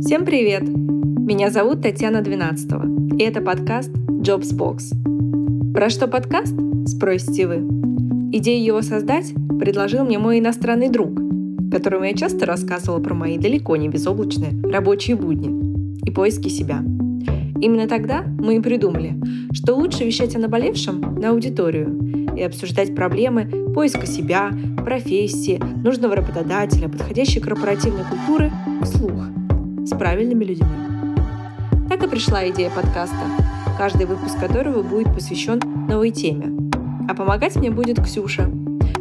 Всем привет! Меня зовут Татьяна 12-го, и это подкаст Jobs Box. Про что подкаст? Спросите вы. Идею его создать предложил мне мой иностранный друг, которому я часто рассказывала про мои далеко не безоблачные рабочие будни и поиски себя. Именно тогда мы и придумали, что лучше вещать о наболевшем на аудиторию и обсуждать проблемы поиска себя, профессии, нужного работодателя, подходящей корпоративной культуры вслух с правильными людьми. Так и пришла идея подкаста, каждый выпуск которого будет посвящен новой теме. А помогать мне будет Ксюша,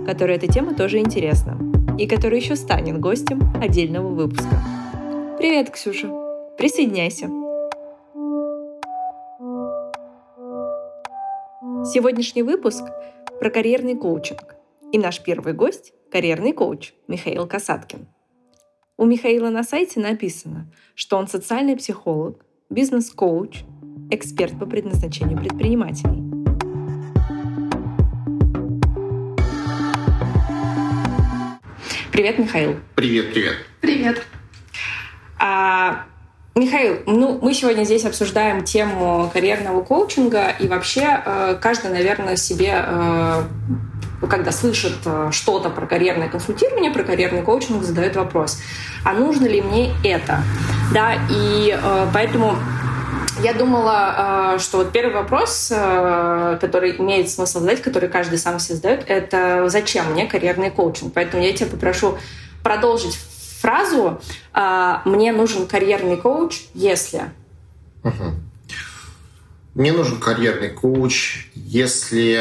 которой эта тема тоже интересна и которая еще станет гостем отдельного выпуска. Привет, Ксюша! Присоединяйся! Сегодняшний выпуск про карьерный коучинг. И наш первый гость – карьерный коуч Михаил Касаткин. У Михаила на сайте написано, что он социальный психолог, бизнес-коуч, эксперт по предназначению предпринимателей. Привет, Михаил. Привет. Привет. Михаил, мы сегодня здесь обсуждаем тему карьерного коучинга, и вообще каждый, наверное, себе, когда слышит что-то про карьерное консультирование, про карьерный коучинг, задает вопрос, а нужно ли мне это? Да, и поэтому я думала, что вот первый вопрос, который имеет смысл задать, который каждый сам себе задает, это «Зачем мне карьерный коучинг?». Поэтому я тебя попрошу продолжить фразу «Мне нужен карьерный коуч, если…». Мне нужен карьерный коуч, если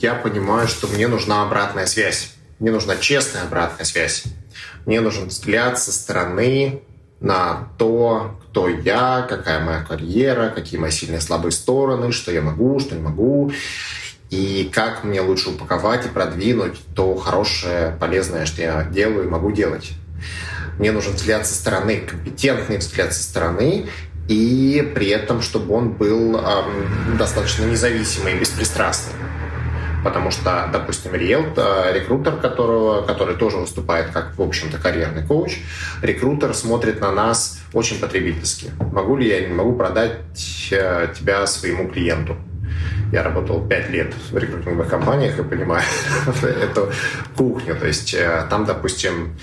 я понимаю, что мне нужна обратная связь. Мне нужна честная обратная связь. Мне нужен взгляд со стороны на то, кто я, какая моя карьера, какие мои сильные и слабые стороны, что я могу, что не могу, и как мне лучше упаковать и продвинуть то хорошее, полезное, что я делаю и могу делать. Мне нужен взгляд со стороны, компетентный взгляд со стороны, и при этом, чтобы он был достаточно независимый и беспристрастный. Потому что, допустим, рекрутер, который тоже выступает как, в общем-то, карьерный коуч, рекрутер смотрит на нас очень потребительски. Могу ли я, не могу продать тебя своему клиенту? Я работал 5 лет в рекрутинговых компаниях и понимаю эту кухню. То есть там, допустим,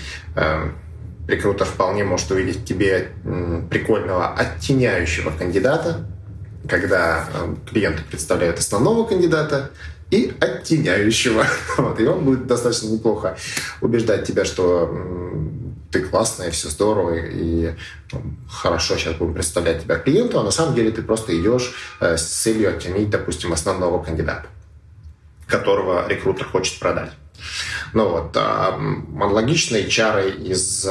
рекрутер вполне может увидеть в тебе прикольного оттеняющего кандидата, когда клиенты представляют основного кандидата и оттеняющего. Вот. И он будет достаточно неплохо убеждать тебя, что ты классная, все здорово, и хорошо, сейчас будем представлять тебя клиенту, а на самом деле ты просто идешь с целью оттенить, допустим, основного кандидата, которого рекрутер хочет продать. Ну вот, аналогично HR из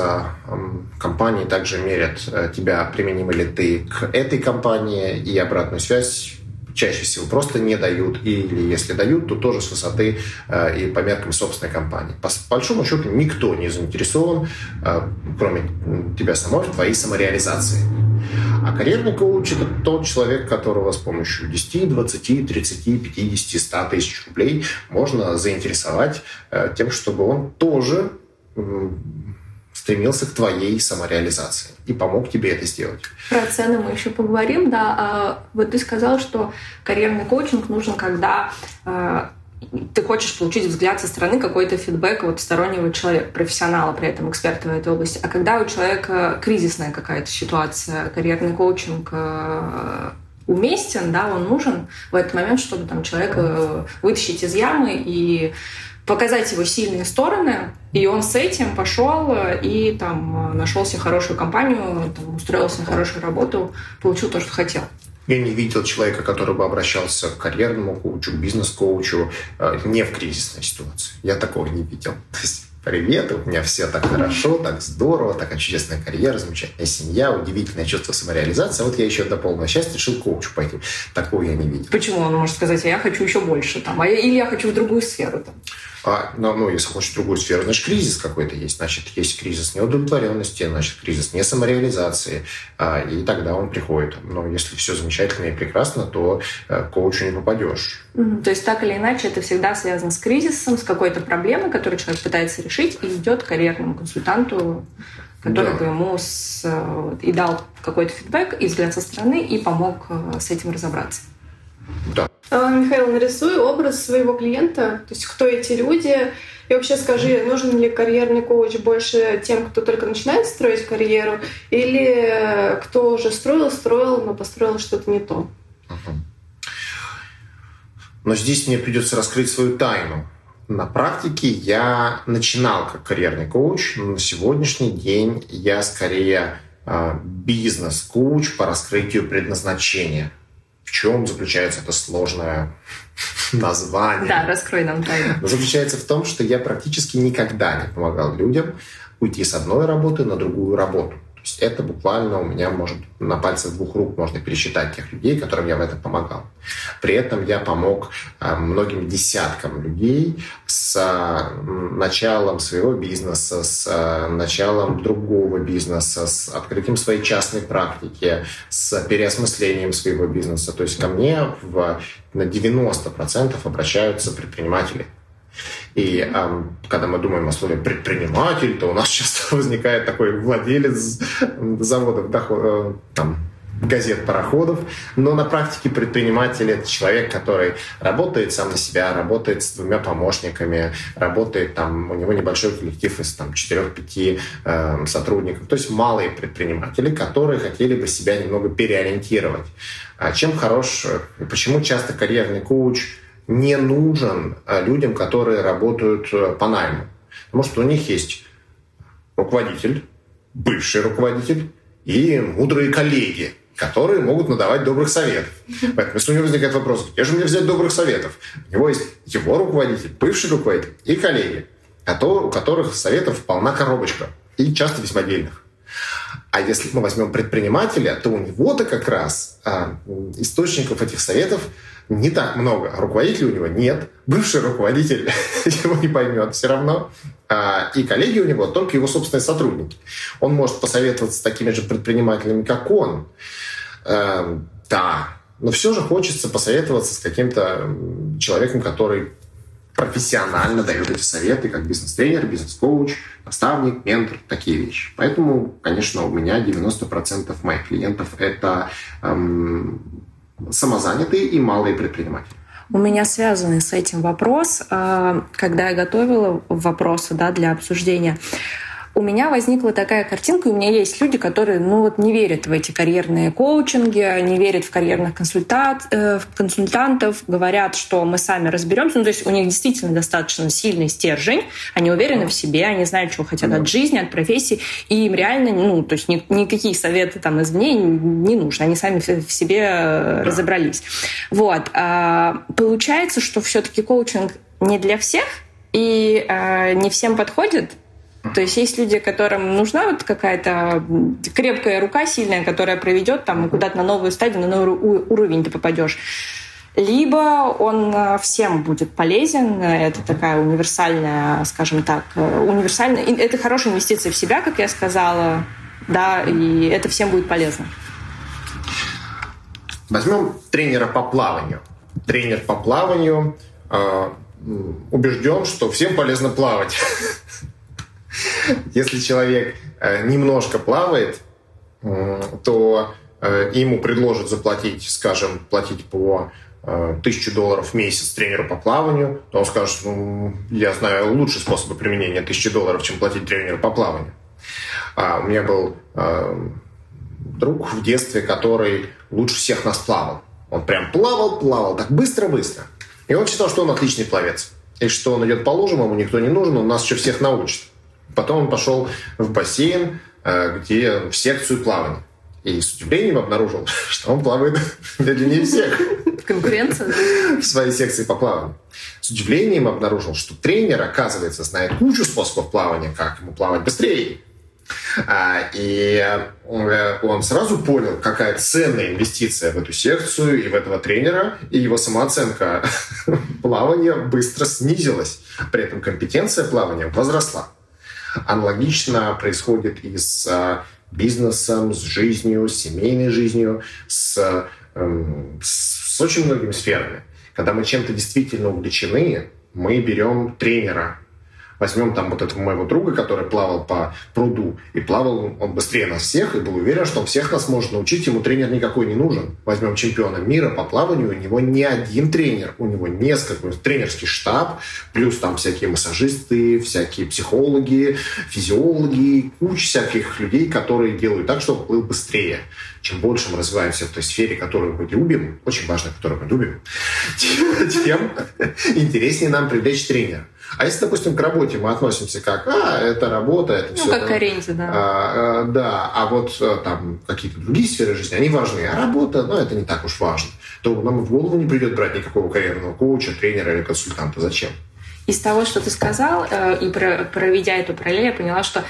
компании также мерят тебя, применимы ли ты к этой компании, и обратную связь чаще всего просто не дают, или если дают, то тоже с высоты и по меркам собственной компании. По большому счету никто не заинтересован, кроме тебя самой, в твоей самореализации. А карьерный коуч – это тот человек, которого с помощью 10, 20, 30, 50, 100 тысяч рублей можно заинтересовать тем, чтобы он тоже стремился к твоей самореализации и помог тебе это сделать. Про цены мы еще поговорим, да. Вот ты сказал, что карьерный коучинг нужен, когда ты хочешь получить взгляд со стороны, какой-то фидбэк от стороннего человека, профессионала, при этом эксперта в этой области. А когда у человека кризисная какая-то ситуация, карьерный коучинг уместен, да, он нужен в этот момент, чтобы там человека вытащить из ямы и показать его сильные стороны, и он с этим пошел и там нашел себе хорошую компанию, там, устроился на хорошую работу, получил то, что хотел. Я не видел человека, который бы обращался к карьерному коучу, к бизнес-коучу не в кризисной ситуации. Я такого не видел. То есть, привет, у меня все так хорошо, так здорово, такая чудесная карьера, замечательная семья, удивительное чувство самореализации. А вот я еще до полного счастья решил к коучу пойти. Такого я не видел. Почему он может сказать, а я хочу еще больше, там, или я хочу в другую сферу? Там? Если хочешь в другую сферу, значит, кризис какой-то есть. Значит, есть кризис неудовлетворенности, значит, кризис не самореализации, и тогда он приходит. Но если все замечательно и прекрасно, то к коучу не попадешь. То есть так или иначе это всегда связано с кризисом, с какой-то проблемой, которую человек пытается решить, и идет к карьерному консультанту, который бы ему и дал какой-то фидбэк, и взгляд со стороны, и помог с этим разобраться. Да. Михаил, нарисуй образ своего клиента, то есть кто эти люди, и вообще скажи, нужен ли карьерный коуч больше тем, кто только начинает строить карьеру, или кто уже строил, но построил что-то не то. Но здесь мне придется раскрыть свою тайну. На практике я начинал как карьерный коуч, но на сегодняшний день я скорее бизнес-коуч по раскрытию предназначения. В чем заключается это сложное название? Да, раскрой нам тайну. Заключается в том, что я практически никогда не помогал людям уйти с одной работы на другую работу. То есть это буквально у меня, может, на пальцах двух рук можно пересчитать тех людей, которым я в этом помогал. При этом я помог многим десяткам людей с началом своего бизнеса, с началом другого бизнеса, с открытием своей частной практики, с переосмыслением своего бизнеса. То есть ко мне на 90% обращаются предприниматели. И когда мы думаем о слове «предприниматель», то у нас часто возникает такой владелец заводов, газет, пароходов. Но на практике предприниматель – это человек, который работает сам на себя, работает с двумя помощниками, работает, у него небольшой коллектив из 4-5 сотрудников. То есть малые предприниматели, которые хотели бы себя немного переориентировать. А чем хорош, почему часто карьерный коуч не нужен людям, которые работают по найму? Потому что у них есть руководитель, бывший руководитель и мудрые коллеги, которые могут надавать добрых советов. Поэтому если у него возникает вопрос, где же мне взять добрых советов? У него есть его руководитель, бывший руководитель и коллеги, у которых советов полна коробочка и часто весьма дельных. А если мы возьмем предпринимателя, то у него-то как раз источников этих советов не так много. Руководителя у него нет, бывший руководитель его не поймет все равно. И коллеги у него только его собственные сотрудники. Он может посоветоваться с такими же предпринимателями, как он. Да, но все же хочется посоветоваться с каким-то человеком, который профессионально дает эти советы, как бизнес-тренер, бизнес-коуч, наставник, ментор, такие вещи. Поэтому, конечно, у меня 90% моих клиентов – это самозанятые и малые предприниматели. У меня связанный с этим вопрос, когда я готовила вопросы для обсуждения, у меня возникла такая картинка, и у меня есть люди, которые не верят в эти карьерные коучинги, не верят в карьерных консультантов, говорят, что мы сами разберемся. То есть у них действительно достаточно сильный стержень, они уверены в себе, они знают, чего хотят от жизни, от профессии, и им реально никакие советы извне не нужны, они сами в себе разобрались. Получается, что все-таки коучинг не для всех и не всем подходит. То есть есть люди, которым нужна какая-то крепкая рука, сильная, которая проведет куда-то на новую стадию, на новый уровень ты попадешь. Либо он всем будет полезен, это такая универсальная, скажем так, универсальная, это хорошая инвестиция в себя, как я сказала, да, и это всем будет полезно. Возьмем тренера по плаванию. Тренер по плаванию убежден, что всем полезно плавать. Если человек немножко плавает, то ему предложат платить по $1000 в месяц тренеру по плаванию, то он скажет, я знаю лучшие способы применения $1000, чем платить тренеру по плаванию. У меня был друг в детстве, который лучше всех нас плавал. Он прям плавал, так быстро. И он считал, что он отличный пловец. И что он идет по лужам, ему никто не нужен, он нас еще всех научит. Потом он пошел в бассейн, где в секцию плавания. И с удивлением обнаружил, что он плавает медленнее всех. Конкуренция. В своей секции по плаванию. С удивлением обнаружил, что тренер, оказывается, знает кучу способов плавания, как ему плавать быстрее. И он сразу понял, какая ценная инвестиция в эту секцию и в этого тренера, и его самооценка плавания быстро снизилась. При этом компетенция плавания возросла. Аналогично происходит и с бизнесом, с жизнью, с семейной жизнью, с очень многими сферами. Когда мы чем-то действительно увлечены, мы берем тренера. Возьмем там вот этого моего друга, который плавал по пруду, и плавал он быстрее нас всех, и был уверен, что он всех нас может научить, ему тренер никакой не нужен. Возьмем чемпиона мира по плаванию, у него не один тренер, у него несколько, тренерский штаб, плюс там всякие массажисты, всякие психологи, физиологи, куча всяких людей, которые делают так, чтобы плыл быстрее. Чем больше мы развиваемся в той сфере, которую мы любим, очень важно, которую мы любим, тем интереснее нам привлечь тренера. А если, допустим, к работе мы относимся как это работа, это все. Ну, как к аренде, да. Да, а вот там какие-то другие сферы жизни, они важны. А работа, это не так уж важно. То нам в голову не придет брать никакого карьерного коуча, тренера или консультанта. Зачем? Из того, что ты сказал, и проведя эту параллель, я поняла, что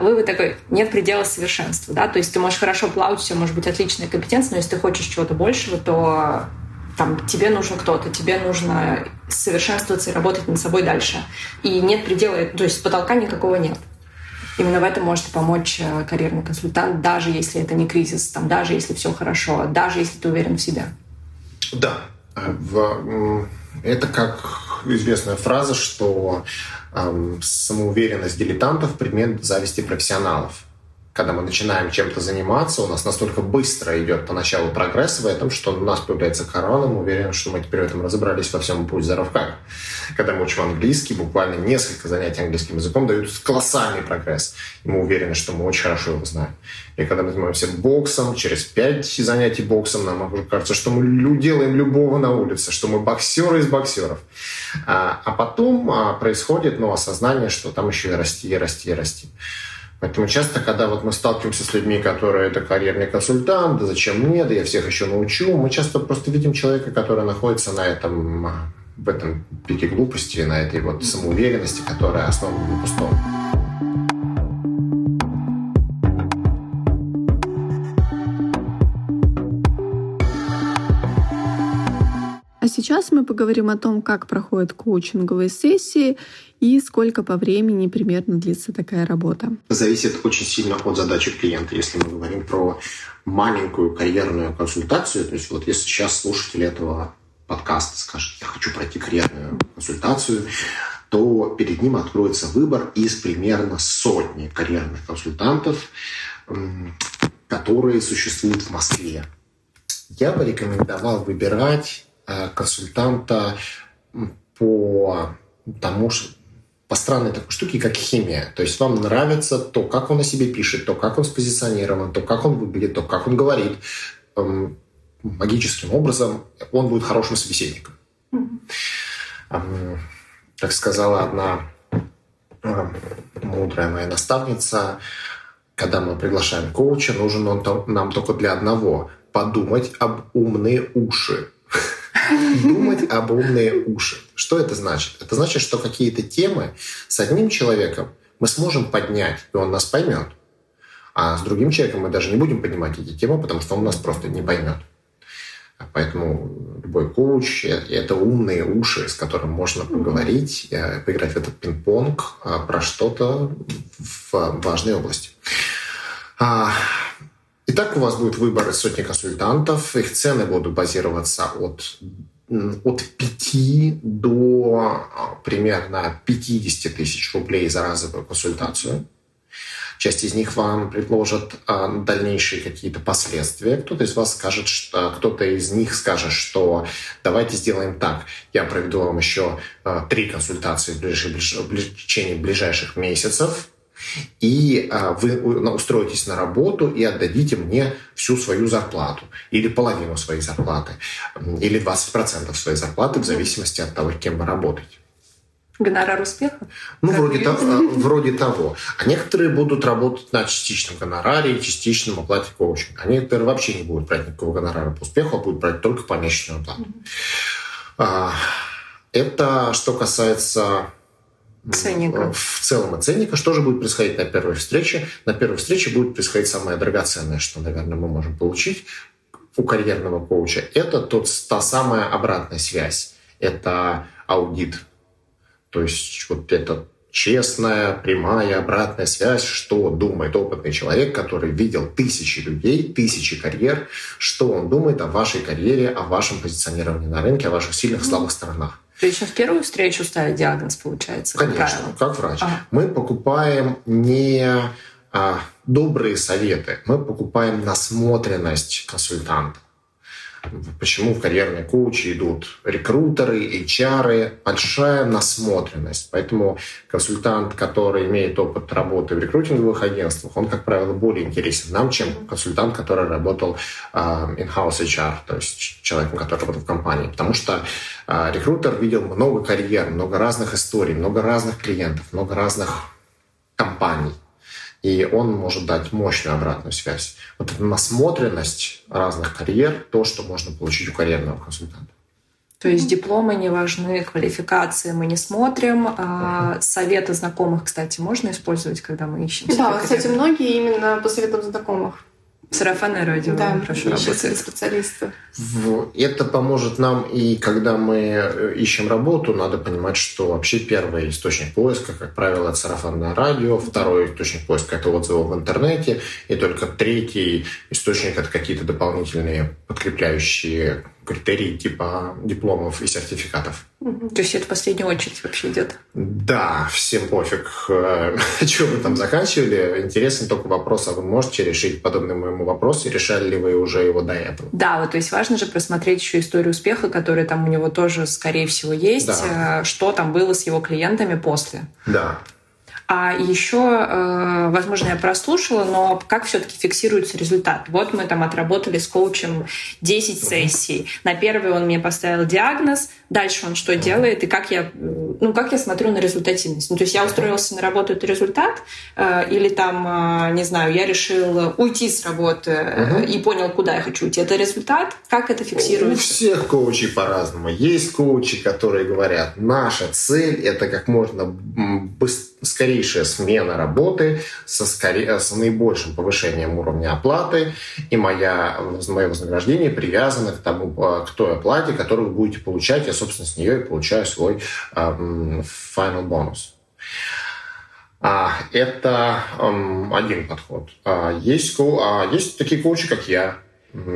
вывод такой: нет предела совершенства. Да? То есть ты можешь хорошо плавать, все может быть отличная компетенция, но если ты хочешь чего-то большего, то там, тебе нужен кто-то, тебе нужно совершенствоваться и работать над собой дальше. И нет предела, то есть потолка никакого нет. Именно в этом может помочь карьерный консультант, даже если это не кризис, там, даже если все хорошо, даже если ты уверен в себе. Да. Это как известная фраза, что самоуверенность дилетантов – предмет зависти профессионалов. Когда мы начинаем чем-то заниматься, у нас настолько быстро идет поначалу прогресс в этом, что у нас появляется корона. Мы уверены, что мы теперь в этом разобрались во всем, пусть за рывками. Когда мы учим английский, буквально несколько занятий английским языком дают колоссальный прогресс. И мы уверены, что мы очень хорошо его знаем. И когда мы занимаемся боксом, через 5 занятий боксом нам уже кажется, что мы делаем любого на улице, что мы боксеры из боксеров. А потом происходит осознание, что там еще и расти. Поэтому часто, когда мы сталкиваемся с людьми, которые это карьерный консультант, да зачем мне, да я всех еще научу, мы часто просто видим человека, который находится в этом пике глупости, на этой самоуверенности, которая основана на пустом. А сейчас мы поговорим о том, как проходят коучинговые сессии и сколько по времени примерно длится такая работа. Зависит очень сильно от задачи клиента. Если мы говорим про маленькую карьерную консультацию, то есть если сейчас слушатель этого подкаста скажет: я хочу пройти карьерную консультацию, то перед ним откроется выбор из примерно сотни карьерных консультантов, которые существуют в Москве. Я бы рекомендовал выбирать консультанта по странной такой штуке, как химия. То есть вам нравится то, как он о себе пишет, то, как он спозиционирован, то, как он выглядит, то, как он говорит. Магическим образом он будет хорошим собеседником. Как сказала одна мудрая моя наставница, когда мы приглашаем коуча, нужен он нам только для одного – подумать об умные уши. Думать об умные уши. Что это значит? Это значит, что какие-то темы с одним человеком мы сможем поднять, и он нас поймет. А с другим человеком мы даже не будем поднимать эти темы, потому что он нас просто не поймет. Поэтому любой коуч — это умные уши, с которым можно поговорить, поиграть в этот пинг-понг про что-то в важной области. Итак, у вас будет выбор из сотни консультантов. Их цены будут базироваться от 5 до примерно 50 тысяч рублей за разовую консультацию. Часть из них вам предложат дальнейшие какие-то последствия. Кто-то из них скажет, что давайте сделаем так. Я проведу вам еще 3 консультации в течение ближайших месяцев. И вы устроитесь на работу и отдадите мне всю свою зарплату, или половину своей зарплаты, или 20% своей зарплаты, в зависимости от того, кем вы работаете. Гонорар успеха? Вроде того. А некоторые будут работать на частичном гонораре и частичном оплате коучинга. А некоторые вообще не будут брать никакого гонорара по успеху, а будут брать только по месячную оплату. Это что касается ценника. В целом от ценника. Что же будет происходить на первой встрече? На первой встрече будет происходить самое драгоценное, что, наверное, мы можем получить у карьерного коуча. Это та самая обратная связь. Это аудит. То есть это честная, прямая, обратная связь, что думает опытный человек, который видел тысячи людей, тысячи карьер, что он думает о вашей карьере, о вашем позиционировании на рынке, о ваших сильных, слабых сторонах. Причем в первую встречу ставить диагноз, получается, конечно, как врач. Мы покупаем не добрые советы, мы покупаем насмотренность консультанта. Почему в карьерные коучи идут рекрутеры, HR, большая насмотренность. Поэтому консультант, который имеет опыт работы в рекрутинговых агентствах, он, как правило, более интересен нам, чем консультант, который работал in-house HR, то есть человеком, который работал в компании. Потому что рекрутер видел много карьер, много разных историй, много разных клиентов, много разных компаний. И он может дать мощную обратную связь. Вот эта насмотренность разных карьер, то, что можно получить у карьерного консультанта. То есть дипломы не важны, квалификации мы не смотрим. Советы знакомых, кстати, можно использовать, когда мы ищем? Да, кстати, многие именно по советам знакомых. Сарафанное радио, да, хорошо работает. Специалисты. Это поможет нам, и когда мы ищем работу, надо понимать, что вообще первый источник поиска, как правило, это сарафанное радио, второй источник поиска — это отзывы в интернете, и только третий источник — это какие-то дополнительные подкрепляющие критерии типа дипломов и сертификатов. То есть это в последнюю очередь вообще идет? Да, всем пофиг, что вы там заканчивали. Интересен только вопрос, а вы можете решить подобный моему вопросу, решали ли вы уже его до этого? Да, вот, то есть важно же просмотреть еще историю успеха, которая там у него тоже, скорее всего, есть, да. Что там было с его клиентами после. Да. А еще, возможно, я прослушала, но как все-таки фиксируется результат? Вот мы там отработали с коучем 10 сессий. На первый он мне поставил диагноз, дальше он что делает, и как я смотрю на результативность? Ну, то есть я устроился на работу, это результат, или там, не знаю, я решил уйти с работы и понял, куда я хочу уйти. Это результат? Как это фиксируется? У всех коучей по-разному. Есть коучи, которые говорят, наша цель — это как можно скорее смена работы с наибольшим повышением уровня оплаты, и мое вознаграждение привязано к тому, к той оплате, которую вы будете получать. Я, собственно, с нее и получаю свой final бонус. Это один подход. Есть такие коучи, как я.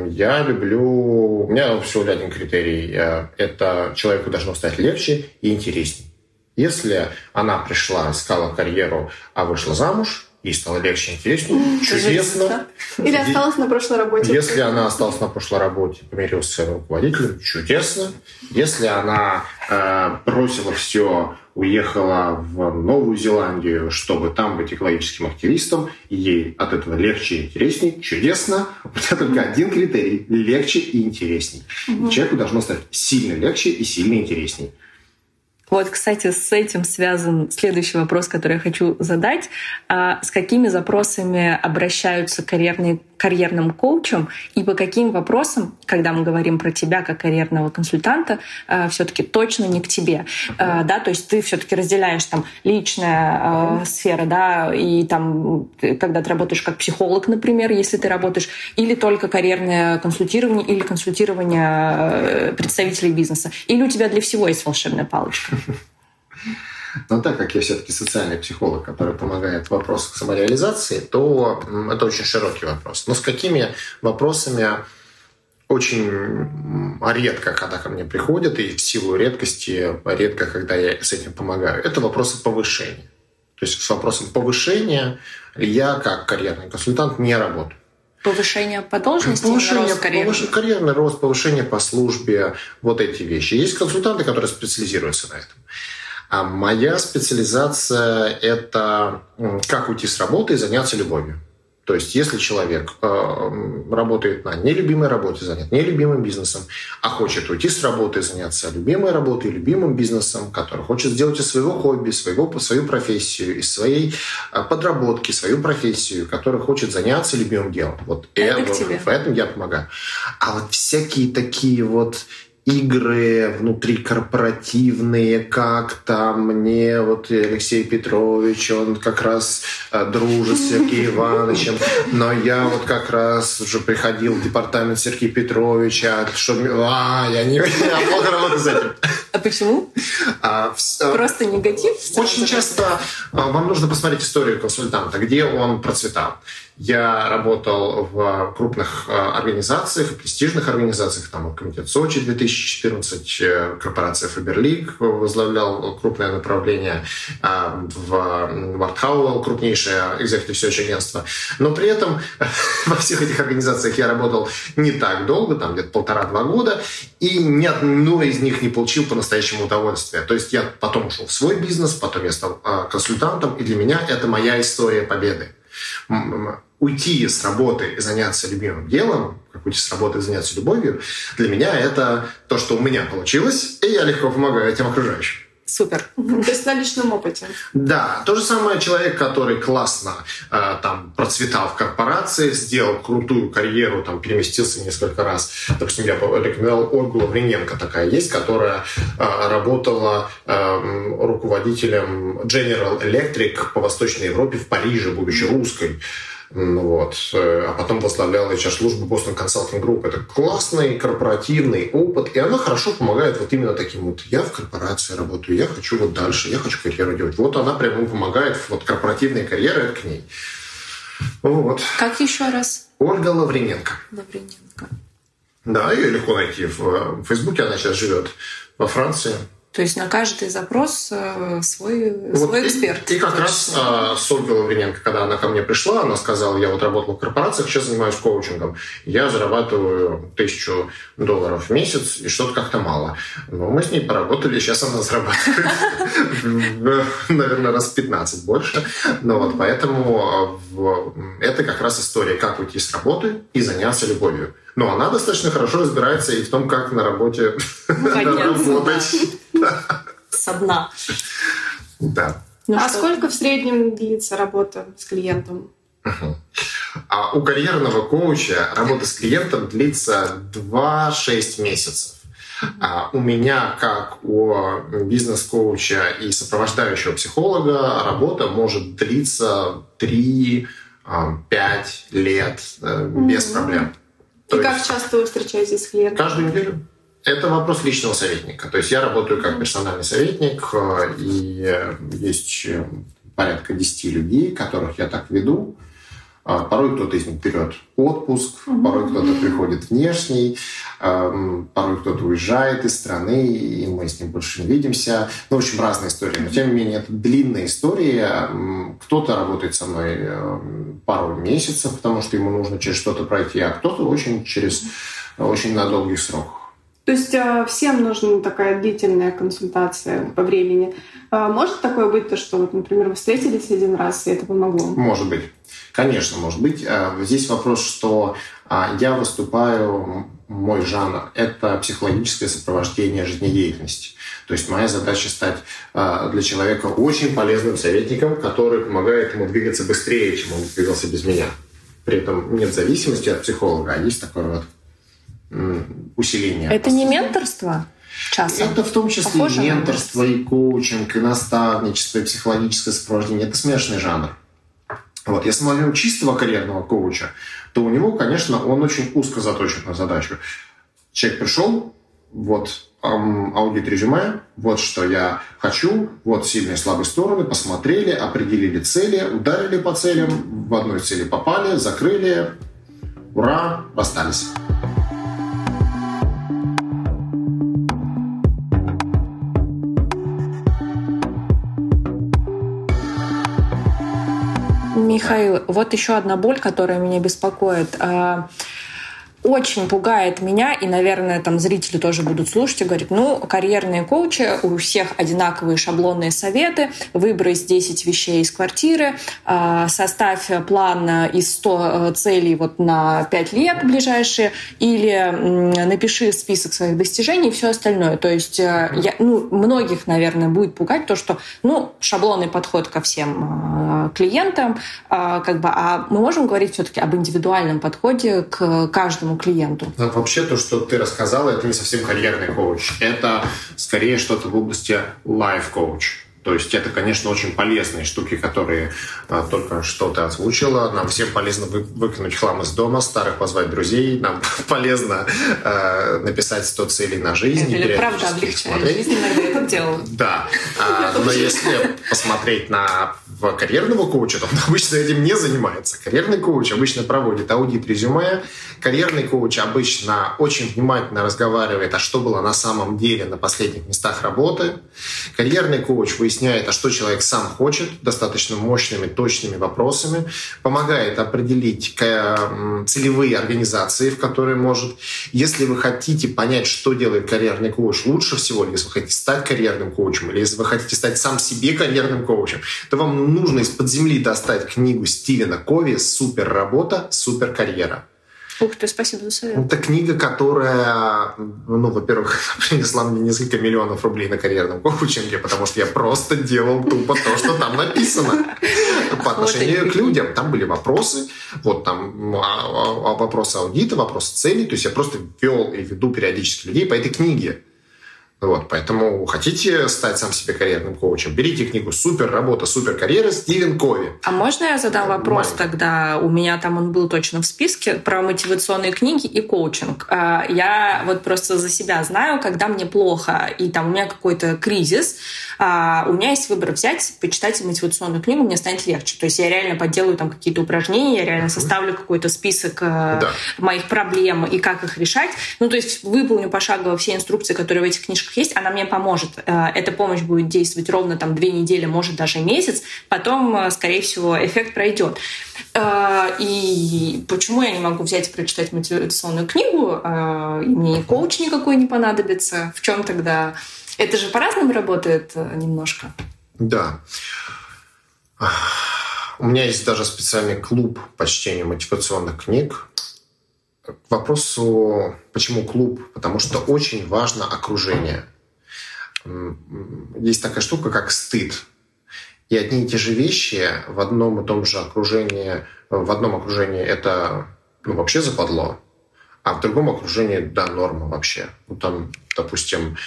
Я люблю... У меня всего один критерий. Это человеку должно стать легче и интереснее. Если она пришла, искала карьеру, а вышла замуж, ей стало легче, интереснее, чудесно. Или осталась на прошлой работе. Если она осталась на прошлой работе, помирилась с своим руководителем, чудесно. Если она бросила все, уехала в Новую Зеландию, чтобы там быть экологическим активистом, ей от этого легче и интереснее, чудесно. У тебя только один критерий – легче и интересней. Человеку должно стать сильно легче и сильно интересней. Вот, кстати, с этим связан следующий вопрос, который я хочу задать. С какими запросами обращаются карьерным коучам и по каким вопросам, когда мы говорим про тебя как карьерного консультанта, все-таки точно не к тебе, да, то есть ты все-таки разделяешь там личная сфера, да, и там когда ты работаешь как психолог, например, если ты работаешь, или только карьерное консультирование, или консультирование представителей бизнеса, или у тебя для всего есть волшебная палочка? Но так как я все-таки социальный психолог, который помогает в вопросах самореализации, то это очень широкий вопрос. Но с какими вопросами очень редко, когда ко мне приходят, и в силу редкости, редко, когда я с этим помогаю, это вопросы повышения. То есть с вопросом повышения я, как карьерный консультант, не работаю. Повышение по должности, карьерный рост, повышение по службе, вот эти вещи. Есть консультанты, которые специализируются на этом. А моя специализация – это как уйти с работы и заняться любовью. То есть если человек работает на нелюбимой работе, занят нелюбимым бизнесом, а хочет уйти с работы и заняться любимой работой, любимым бизнесом, который хочет сделать из своего хобби, свою профессию, из своей подработки свою профессию, который хочет заняться любимым делом. Вот в этом я помогаю. А вот всякие такие вот... игры внутрикорпоративные, как там мне, вот Алексей Петрович, он как раз дружит с Сергеем Ивановичем, но я вот как раз уже приходил в департамент Сергея Петровича, я плохо работаю с этим. А почему? Просто негатив? Очень часто вам нужно посмотреть историю консультанта, где он процветал. Я работал в крупных организациях, престижных организациях, там Комитет Сочи 2014, корпорация Фаберлик возглавлял крупное направление, в Вартхауэлл крупнейшее экзекутив серч агентство. Но при этом во всех этих организациях я работал не так долго, там где-то 1,5-2 года, и ни одной из них не получил по-настоящему удовольствия. То есть я потом ушел в свой бизнес, потом я стал консультантом, и для меня это моя история победы. Уйти с работы и заняться любимым делом, как уйти с работы и заняться любовью, для меня это то, что у меня получилось, и я легко помогаю этим окружающим. Супер. То есть на личном опыте. Да. То же самое человек, который классно процветал в корпорации, сделал крутую карьеру, переместился несколько раз. Допустим, я рекомендовал Ольгу Лавриненко, такая есть, которая работала руководителем General Electric по Восточной Европе в Париже, будучи русской. А потом возглавляла HR-службу Boston Consulting Group. Это классный корпоративный опыт, и она хорошо помогает вот именно таким вот. Я в корпорации работаю, я хочу вот дальше, я хочу карьеру делать. Вот она прямо помогает, вот корпоративная карьера, это к ней. Вот. Как еще раз? Ольга Лавриненко. Лавриненко. Да, ее легко найти в Фейсбуке, она сейчас живет во Франции. То есть на каждый запрос свой эксперт. И как раз с Ольгой Лавриненко, когда она ко мне пришла, она сказала, я вот работала в корпорациях, сейчас занимаюсь коучингом, я зарабатываю $1000 в месяц, и что-то как-то мало. Но мы с ней поработали, сейчас она зарабатывает, наверное, раз в 15 больше. Поэтому это как раз история, как уйти с работы и заняться любовью. Но она достаточно хорошо разбирается и в том, как на работе работать. Со дна. Да. А сколько в среднем длится работа с клиентом? А у карьерного коуча работа с клиентом длится 2-6 месяцев. У меня, как у бизнес-коуча и сопровождающего психолога, работа может длиться 3-5 лет без проблем. И как часто вы встречаетесь с клиентом? Каждую неделю. Это вопрос личного советника. То есть я работаю как персональный советник, и есть порядка 10 людей, которых я так веду. Порой кто-то из них берет отпуск, порой кто-то приходит внешний, порой кто-то уезжает из страны, и мы с ним больше не видимся. В общем, разные истории. Но, тем не менее, это длинная история. Кто-то работает со мной пару месяцев, потому что ему нужно через что-то пройти, а кто-то очень на долгий срок. То есть всем нужна такая длительная консультация по времени. Может такое быть, что, например, вы встретились один раз, и это помогло? Может быть. Конечно, может быть. Здесь вопрос, что я выступаю, мой жанр — это психологическое сопровождение жизнедеятельности. То есть моя задача — стать для человека очень полезным советником, который помогает ему двигаться быстрее, чем он двигался без меня. При этом нет зависимости от психолога, а есть такое вот усиление. Это не менторство? Часом. Это в том числе похоже и менторство, и коучинг, и наставничество, и психологическое сопровождение. Это смешанный жанр. Если мы возьмем чистого карьерного коуча, то у него, конечно, он очень узко заточен на задачу. Человек пришел, аудит резюме, что я хочу, сильные и слабые стороны, посмотрели, определили цели, ударили по целям, в одной цели попали, закрыли, ура, остались. Михаил, еще одна боль, которая меня беспокоит. Очень пугает меня, и, наверное, зрители тоже будут слушать и говорить, карьерные коучи, у всех одинаковые шаблонные советы, выбрось 10 вещей из квартиры, составь план из 100 целей на 5 лет ближайшие, или напиши список своих достижений и все остальное. То есть многих, наверное, будет пугать то, что шаблонный подход ко всем клиентам, а мы можем говорить все-таки об индивидуальном подходе к каждому клиенту. Вообще то, что ты рассказала, это не совсем карьерный коуч. Это скорее что-то в области лайф-коуч. То есть это, конечно, очень полезные штуки, которые только что ты озвучила. Нам всем полезно выкинуть хлам из дома, старых позвать друзей. Нам полезно написать 100 целей на жизнь. Или правда облегчает жизнь, иногда это делал. Да. Но если посмотреть на в карьерного коуча, он обычно этим не занимается. Карьерный коуч обычно проводит аудит резюме, карьерный коуч обычно очень внимательно разговаривает, а что было на самом деле на последних местах работы. Карьерный коуч выясняет, а что человек сам хочет, достаточно мощными, точными вопросами, помогает определить целевые организации, в которые может. Если вы хотите понять, что делает карьерный коуч лучше всего, если вы хотите стать карьерным коучем, или если вы хотите стать сам себе карьерным коучем, то вам нужно из-под земли достать книгу Стивена Кови «Супер работа, супер карьера». Ух ты, спасибо за совет. Это книга, которая, во-первых, принесла мне несколько миллионов рублей на карьерном коучинге, потому что я просто делал тупо то, что там написано по отношению к людям. Там были вопросы, вопросы аудита, вопросы целей. То есть я просто вел и веду периодически людей по этой книге. Поэтому хотите стать сам себе карьерным коучем, берите книгу «Супер работа, супер карьера» Стивен Кови. А можно я задам вопрос тогда? У меня там он был точно в списке про мотивационные книги и коучинг. Я просто за себя знаю, когда мне плохо, и там у меня какой-то кризис, у меня есть выбор взять, почитать мотивационную книгу, мне станет легче. То есть я реально подделаю там какие-то упражнения, я реально составлю какой-то список моих проблем и как их решать. То есть выполню пошагово все инструкции, которые в этих книжках есть, она мне поможет. Эта помощь будет действовать ровно 2 недели, может, даже месяц. Потом, скорее всего, эффект пройдет. И почему я не могу взять и прочитать мотивационную книгу? Мне и коуч никакой не понадобится. В чем тогда? Это же по-разному работает немножко. Да. У меня есть даже специальный клуб по чтению мотивационных книг. К вопросу, почему клуб? Потому что очень важно окружение. Есть такая штука, как стыд. И одни и те же вещи в одном и том же окружении, это вообще западло, а в другом окружении норма вообще. Там, допустим,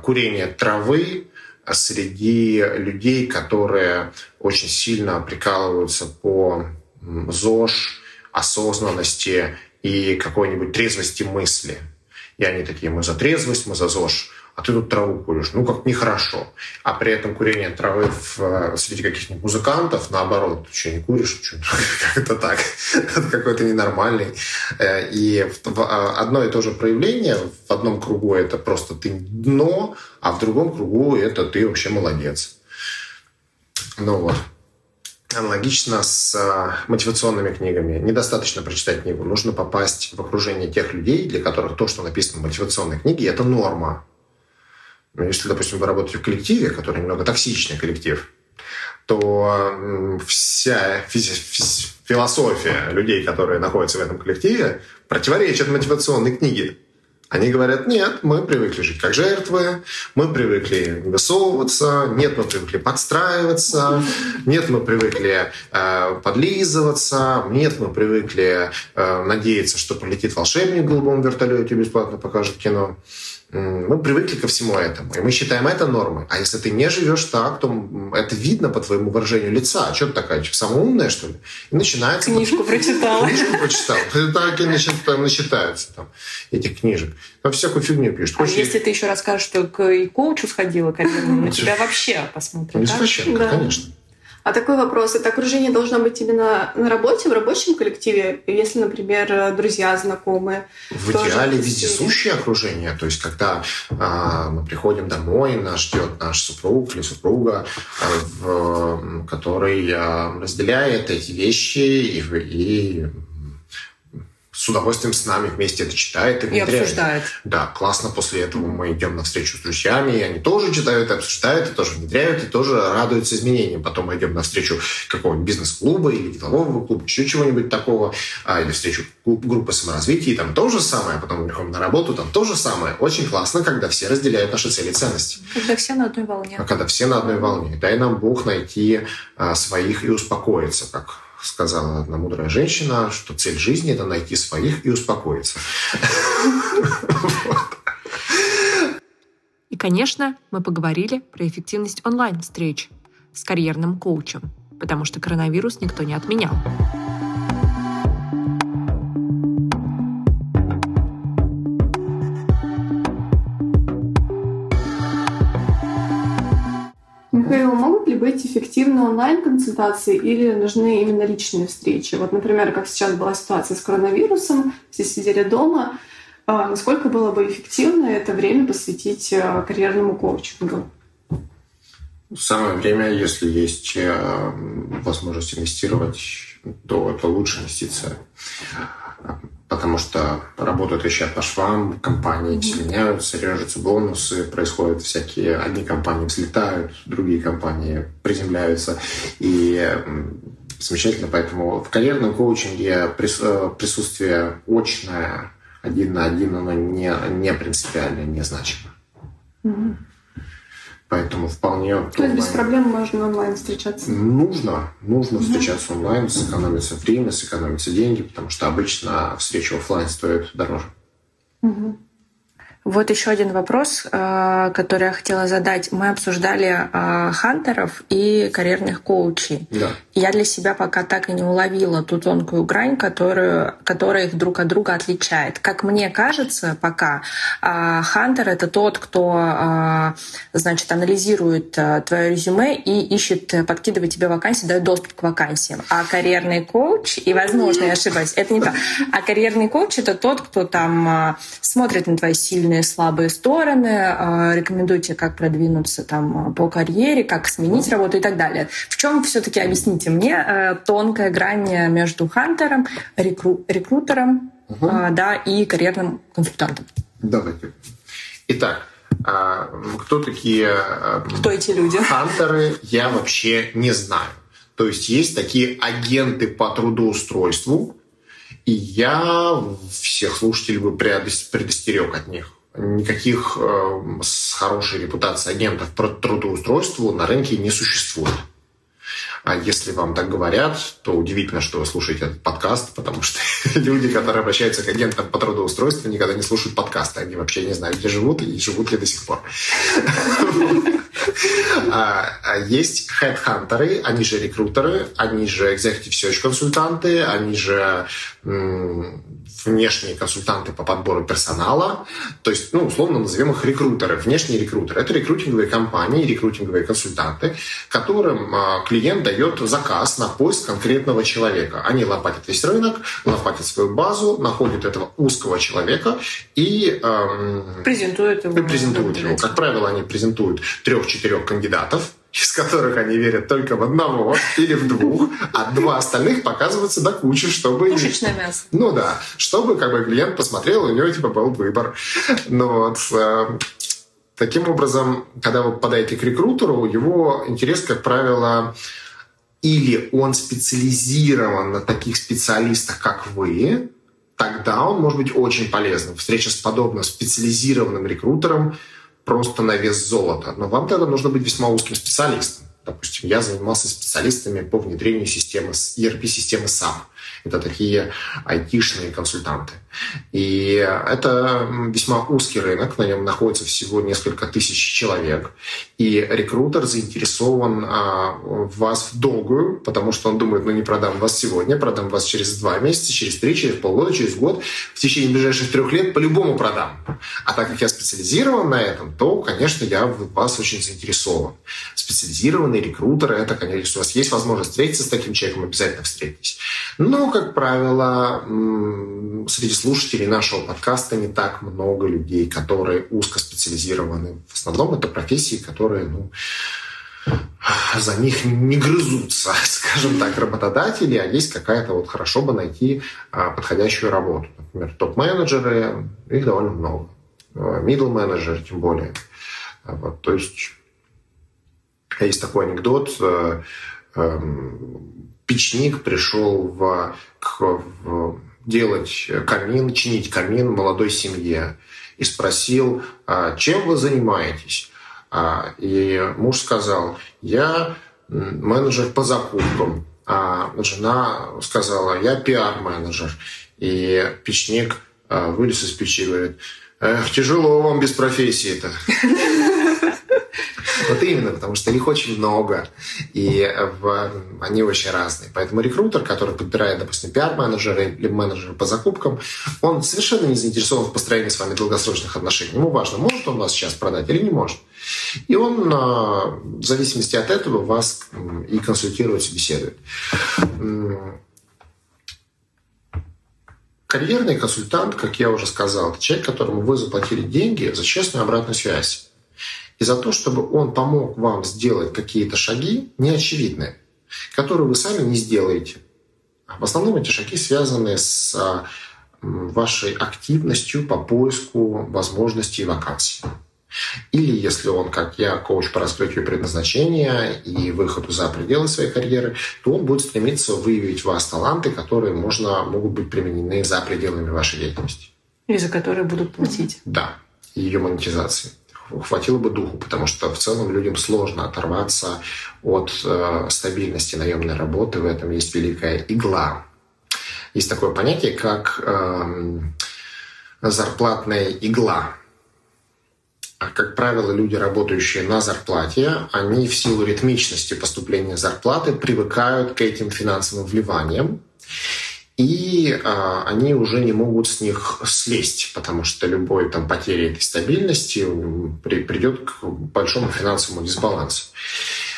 курение травы среди людей, которые очень сильно прикалываются по ЗОЖ, осознанности и какой-нибудь трезвости мысли. И они такие: мы за трезвость, мы за ЗОЖ, а ты тут траву куришь. Как нехорошо. А при этом курение травы среди каких-нибудь музыкантов, наоборот, ты что, не куришь? Как-то так. Это какой-то ненормальный. И одно и то же проявление. В одном кругу это просто ты дно, а в другом кругу это ты вообще молодец. Аналогично с мотивационными книгами. Недостаточно прочитать книгу. Нужно попасть в окружение тех людей, для которых то, что написано в мотивационной книге, это норма. Если, допустим, вы работаете в коллективе, который немного токсичный коллектив, то вся философия людей, которые находятся в этом коллективе, противоречит мотивационной книге. Они говорят: нет, мы привыкли жить как жертвы, мы привыкли высовываться, нет, мы привыкли подстраиваться, нет, мы привыкли подлизываться, нет, мы привыкли надеяться, что полетит волшебник в голубом вертолете и бесплатно покажет кино. Мы привыкли ко всему этому, и мы считаем это нормой. А если ты не живешь так, то это видно по твоему выражению лица. Что ты такая, самая умная, что ли? И начинается... Книжку прочитала. Так и начитаются там этих книжек. Там всякую фигню пишут. А если ты еще расскажешь, что к коучу сходила, на тебя вообще посмотрят. Извращенка, конечно. А такой вопрос. Это окружение должно быть именно на работе, в рабочем коллективе? Если, например, друзья, знакомые? В идеале вездесущее окружение. То есть, когда мы приходим домой, нас ждет наш супруг или супруга, который разделяет эти вещи и с удовольствием с нами вместе это читает и обсуждает. Да, классно. После этого мы идем на встречу с друзьями, и они тоже читают, и обсуждают, и тоже внедряют, и тоже радуются изменениям. Потом мы идем на встречу какого-нибудь бизнес-клуба или делового клуба, еще чего-нибудь такого, или встречу группы саморазвития, и там то же самое. Потом мы приходим на работу, там то же самое. Очень классно, когда все разделяют наши цели и ценности. Когда все на одной волне. Дай нам Бог найти своих и успокоиться, как сказала одна мудрая женщина, что цель жизни – это найти своих и успокоиться. И, конечно, мы поговорили про эффективность онлайн-встреч с карьерным коучем, потому что коронавирус никто не отменял. Михаил, могут ли быть эффективными эффективны онлайн-консультации или нужны именно личные встречи? Вот, например, как сейчас была ситуация с коронавирусом, все сидели дома, насколько было бы эффективно это время посвятить карьерному коучингу? Самое время, если есть возможность инвестировать, то это лучшая инвестиция. Потому что работу трещат по швам, компании меняются, режутся бонусы, происходят всякие... Одни компании взлетают, другие компании приземляются. И замечательно, поэтому в карьерном коучинге присутствие очное, один на один, оно не принципиально, не значимо. Mm-hmm. Поэтому вполне... То есть без проблем можно онлайн встречаться? Нужно встречаться онлайн, сэкономится время, сэкономится деньги, потому что обычно встреча офлайн стоит дороже. Угу. Вот еще один вопрос, который я хотела задать. Мы обсуждали хантеров и карьерных коучей. Да. Я для себя пока так и не уловила ту тонкую грань, которая их друг от друга отличает. Как мне кажется, пока хантер — это тот, кто, значит, анализирует твое резюме и ищет, подкидывает тебе вакансии, дает доступ к вакансиям. А карьерный коуч, и, возможно, я ошибаюсь, это не так. А карьерный коуч — это тот, кто там смотрит на твои сильные и слабые стороны, рекомендуйте, как продвинуться там по карьере, как сменить работу и так далее. В чем все-таки, объясните мне, тонкая грань между хантером, рекрутером да, и карьерным консультантом? Давайте. Итак, кто такие? Кто эти люди? Хантеры я вообще не знаю. То есть есть такие агенты по трудоустройству, и я всех слушателей бы предостерег от них. Никаких с хорошей репутацией агентов по трудоустройству на рынке не существует. А если вам так говорят, то удивительно, что вы слушаете этот подкаст, потому что люди, которые обращаются к агентам по трудоустройству, никогда не слушают подкасты. Они вообще не знают, где живут и живут ли до сих пор. Есть хедхантеры, они же рекрутеры, они же executive search консультанты, они же внешние консультанты по подбору персонала. То есть, условно назовем их рекрутеры. Внешние рекрутеры — это рекрутинговые компании, рекрутинговые консультанты, которым клиент дает заказ на поиск конкретного человека. Они лопатят весь рынок, лопатят свою базу, находят этого узкого человека и презентуют его. Как правило, они презентуют 3-4 кандидатов, из которых они верят только в одного или в двух, а два остальных показываются до кучи, чтобы... Пушечное мясо. Ну да, чтобы как бы клиент посмотрел, у него типа был выбор. Таким образом, когда вы попадаете к рекрутеру, его интерес, как правило, или он специализирован на таких специалистах, как вы, тогда он может быть очень полезным. Встреча с подобным специализированным рекрутером просто на вес золота. Но вам тогда нужно быть весьма узким специалистом. Допустим, я занимался специалистами по внедрению системы ERP-системы SAP. Это такие айтишные консультанты. И это весьма узкий рынок, на нем находится всего несколько тысяч человек. И рекрутер заинтересован в вас в долгую, потому что он думает, не продам вас сегодня, продам вас через 2 месяца, через 3, через полгода, через год. В течение ближайших 3 лет по-любому продам. А так как я специализирован на этом, то, конечно, я в вас очень заинтересован. Специализированные рекрутеры — это, конечно, если у вас есть возможность встретиться с таким человеком, обязательно встретитесь. Но, как правило, среди слушателей нашего подкаста не так много людей, которые узко специализированы. В основном это профессии, которые, за них не грызутся, скажем так, работодатели, а есть какая-то хорошо бы найти подходящую работу. Например, топ-менеджеры, их довольно много. Мидл-менеджеры тем более. То есть такой анекдот. Печник пришел чинить камин молодой семье и спросил, чем вы занимаетесь? И муж сказал, я менеджер по закупкам. А жена сказала, я пиар-менеджер. И печник вылез из печи и говорит, тяжело вам без профессии-то. Вот именно, потому что их очень много, и они очень разные. Поэтому рекрутер, который подбирает, допустим, пиар-менеджера или менеджера по закупкам, он совершенно не заинтересован в построении с вами долгосрочных отношений. Ему важно, может он вас сейчас продать или не может. И он в зависимости от этого вас и консультирует, и беседует. Карьерный консультант, как я уже сказал, это человек, которому вы заплатили деньги за честную обратную связь. И за то, чтобы он помог вам сделать какие-то шаги неочевидные, которые вы сами не сделаете. В основном эти шаги связаны с вашей активностью по поиску возможностей и вакансий. Или если он, как я, коуч по раскрытию предназначения и выходу за пределы своей карьеры, то он будет стремиться выявить в вас таланты, которые могут быть применены за пределами вашей деятельности. И за которые будут платить. Да, ее монетизации. Хватило бы духу, потому что в целом людям сложно оторваться от стабильности наемной работы. В этом есть великая игла. Есть такое понятие, как зарплатная игла. Как правило, люди, работающие на зарплате, они в силу ритмичности поступления зарплаты привыкают к этим финансовым вливаниям, и они уже не могут с них слезть, потому что любой потеря этой стабильности придет к большому финансовому дисбалансу.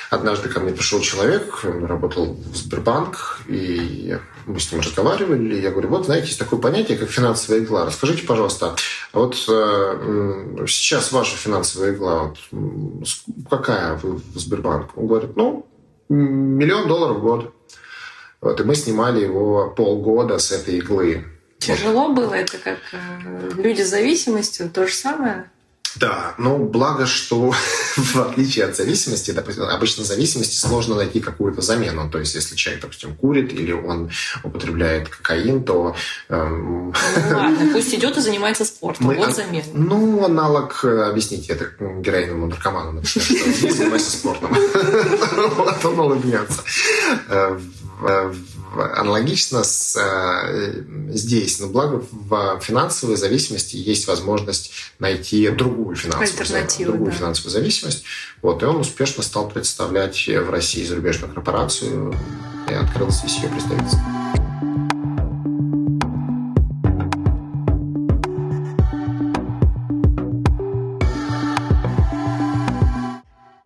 Однажды ко мне пришел человек, он работал в Сбербанк, и мы с ним разговаривали. Я говорю, вот знаете, есть такое понятие, как финансовая игла. Расскажите, пожалуйста, вот сейчас ваша финансовая игла, вот, какая вы в Сбербанк? Он говорит, $1 миллион в год. Вот, и мы снимали его полгода с этой иглы. Тяжело было? Это как люди с зависимостью, то же самое? Да, но благо, что в отличие от зависимости, допустим, обычно в зависимости сложно найти какую-то замену. То есть, если человек, допустим, курит или он употребляет кокаин, то... ладно, пусть идет и занимается спортом. Вот замена. Аналог, объясните это героиновому наркоману, например, что занимайся спортом. Вот он улыбнется. Аналогично здесь. Но благо в финансовой зависимости есть возможность найти другую финансовую зависимость. Вот, и он успешно стал представлять в России зарубежную корпорацию и открыл здесь ее представительство.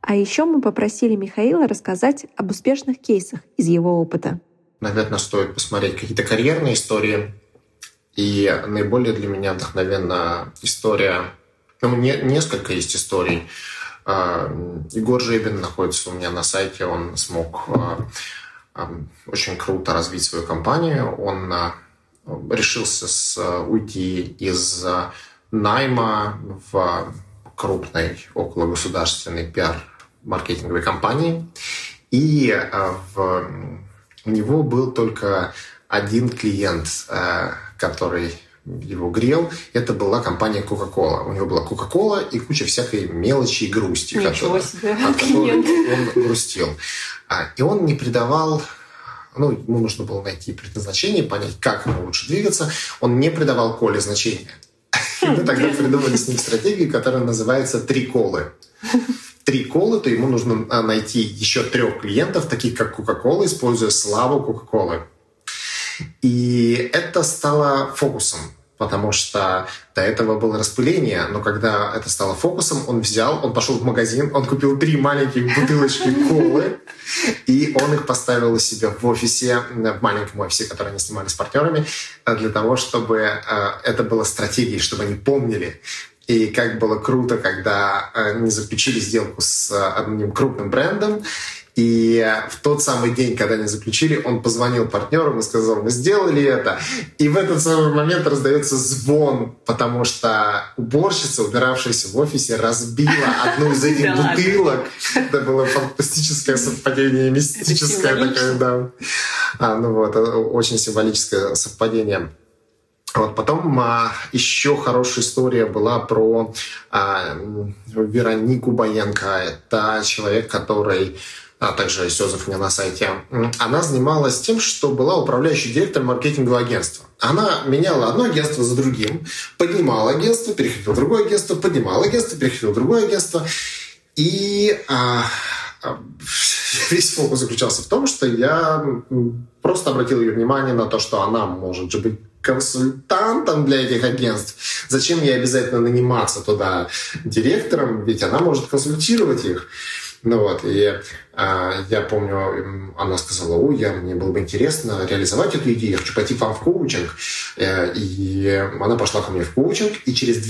А еще мы попросили Михаила рассказать об успешных кейсах из его опыта. Наверное, стоит посмотреть какие-то карьерные истории. И наиболее для меня вдохновенная история... несколько есть историй. Егор Жебин находится у меня на сайте. Он смог очень круто развить свою компанию. Он решился уйти из найма в крупной окологосударственной пиар-маркетинговой компании. И у него был только один клиент, который... его грел, это была компания Coca-Cola. У него была Coca-Cola и куча всякой мелочи и грусти, от которой он грустил. И он не придавал... ему нужно было найти предназначение, понять, как ему лучше двигаться. Он не придавал коле значения. И мы тогда придумали с ним стратегию, которая называется «три колы». Три колы, то ему нужно найти еще 3 клиентов, таких как Coca-Cola, используя славу Coca-Cola. И это стало фокусом, потому что до этого было распыление, но когда это стало фокусом, он пошел в магазин, он купил 3 маленьких бутылочки колы, и он их поставил у себя в офисе, в маленьком офисе, который они снимали с партнерами, для того, чтобы это было стратегией, чтобы они помнили. И как было круто, когда они заключили сделку с одним крупным брендом, и в тот самый день, когда они заключили, он позвонил партнерам и сказал, мы сделали это. И в этот самый момент раздается звон, потому что уборщица, убиравшаяся в офисе, разбила одну из этих бутылок. Это было фантастическое совпадение, мистическое такое, да. Очень символическое совпадение. Вот потом еще хорошая история была про Веронику Боенко. Это человек, который также Сёзов у меня на сайте. Она занималась тем, что была управляющей директором маркетингового агентства. Она меняла одно агентство за другим, поднимала агентство, переходила в другое агентство, поднимала агентство, переходила в другое агентство. И весь фокус заключался в том, что я просто обратил ее внимание на то, что она может же быть консультантом для этих агентств. Зачем ей обязательно наниматься туда директором? Ведь она может консультировать их. Я помню, она сказала: мне было бы интересно реализовать эту идею, я хочу пойти к вам в коучинг. И она пошла ко мне в коучинг, и через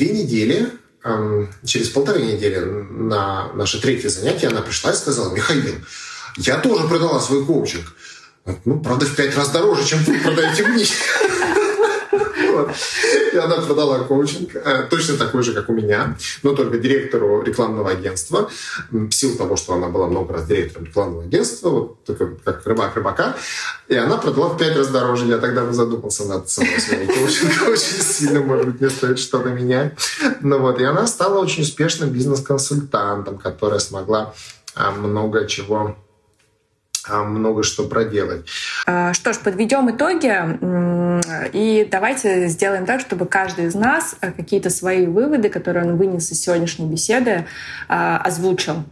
полторы недели на наше третье занятие она пришла и сказала: Михаил, я тоже продала свой коучинг. Правда, в 5 раз дороже, чем вы продаете мне. И она продала коучинг, точно такой же, как у меня, но только директору рекламного агентства. В силу того, что она была много раз директором рекламного агентства, как рыбак рыбака, и она продала в 5 раз дороже. Я тогда задумался над собой своей коучингом очень сильно, может быть, мне стоит что-то менять. И она стала очень успешным бизнес-консультантом, которая смогла много что проделать. Что ж, подведем итоги и давайте сделаем так, чтобы каждый из нас какие-то свои выводы, которые он вынес из сегодняшней беседы, озвучил.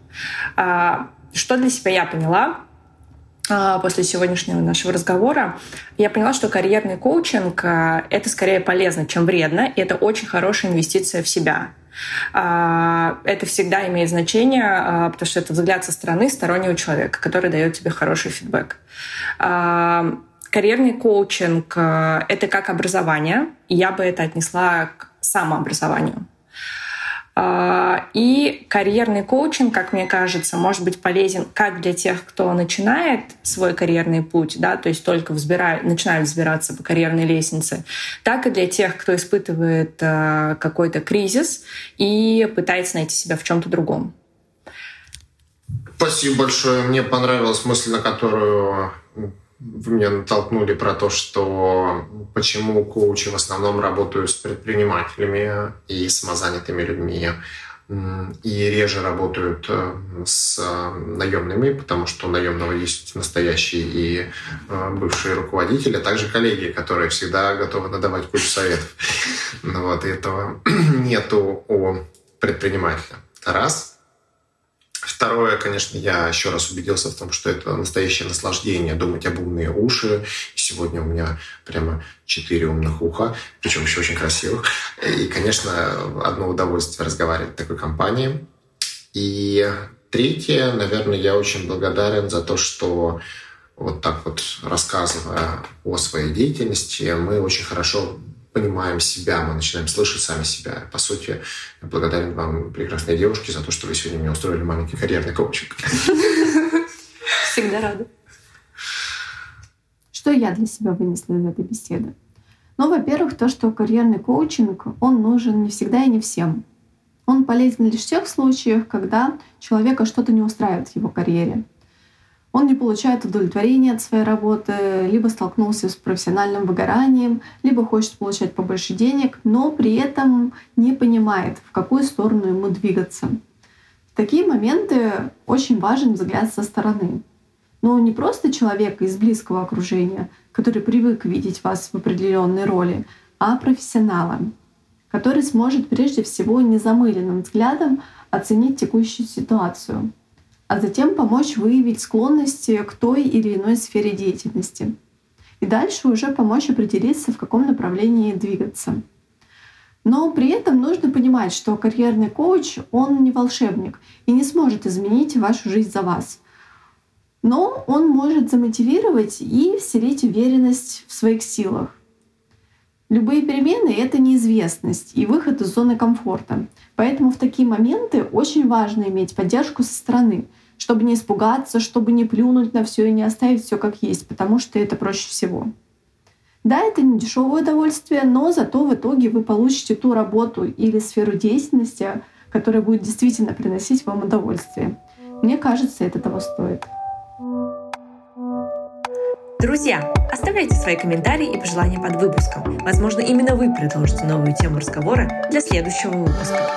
Что для себя я поняла после сегодняшнего нашего разговора? Я поняла, что карьерный коучинг — это скорее полезно, чем вредно, и это очень хорошая инвестиция в себя. Это всегда имеет значение, потому что это взгляд со стороны стороннего человека, который дает тебе хороший фидбэк. Карьерный коучинг — это как образование, и я бы это отнесла к самообразованию. И карьерный коучинг, как мне кажется, может быть полезен как для тех, кто начинает свой карьерный путь, да, то есть только начинают взбираться по карьерной лестнице, так и для тех, кто испытывает какой-то кризис и пытается найти себя в чем-то другом. Спасибо большое. Мне понравилась мысль, на которую вы меня натолкнули, про то, что почему коучи в основном работают с предпринимателями и самозанятыми людьми, и реже работают с наемными, потому что у наемного есть настоящие и бывшие руководители, а также коллеги, которые всегда готовы надавать кучу советов. И этого нету у предпринимателя. Раз. Второе, конечно, я еще раз убедился в том, что это настоящее наслаждение думать об умные уши. Сегодня у меня прямо 4 умных уха, причем еще очень красивых. И, конечно, одно удовольствие разговаривать в такой компании. И третье, наверное, я очень благодарен за то, что рассказывая о своей деятельности, мы очень хорошо понимаем себя, мы начинаем слышать сами себя. По сути, я благодарен вам, прекрасные девушки, за то, что вы сегодня мне устроили маленький карьерный коучинг. Всегда рада. Что я для себя вынесла из этой беседы? Во-первых, то, что карьерный коучинг, он нужен не всегда и не всем. Он полезен лишь в тех случаях, когда человека что-то не устраивает в его карьере. Он не получает удовлетворения от своей работы, либо столкнулся с профессиональным выгоранием, либо хочет получать побольше денег, но при этом не понимает, в какую сторону ему двигаться. В такие моменты очень важен взгляд со стороны. Но не просто человека из близкого окружения, который привык видеть вас в определенной роли, а профессионала, который сможет прежде всего незамыленным взглядом оценить текущую ситуацию, а затем помочь выявить склонности к той или иной сфере деятельности. И дальше уже помочь определиться, в каком направлении двигаться. Но при этом нужно понимать, что карьерный коуч, он не волшебник и не сможет изменить вашу жизнь за вас. Но он может замотивировать и вселить уверенность в своих силах. Любые перемены — это неизвестность и выход из зоны комфорта. Поэтому в такие моменты очень важно иметь поддержку со стороны, чтобы не испугаться, чтобы не плюнуть на все и не оставить все как есть, потому что это проще всего. Да, это не дешевое удовольствие, но зато в итоге вы получите ту работу или сферу деятельности, которая будет действительно приносить вам удовольствие. Мне кажется, это того стоит. Друзья, оставляйте свои комментарии и пожелания под выпуском. Возможно, именно вы предложите новую тему разговора для следующего выпуска.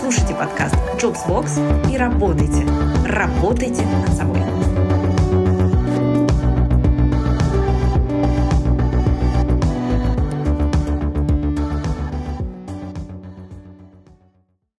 Слушайте подкаст Jobs Box и работайте над собой.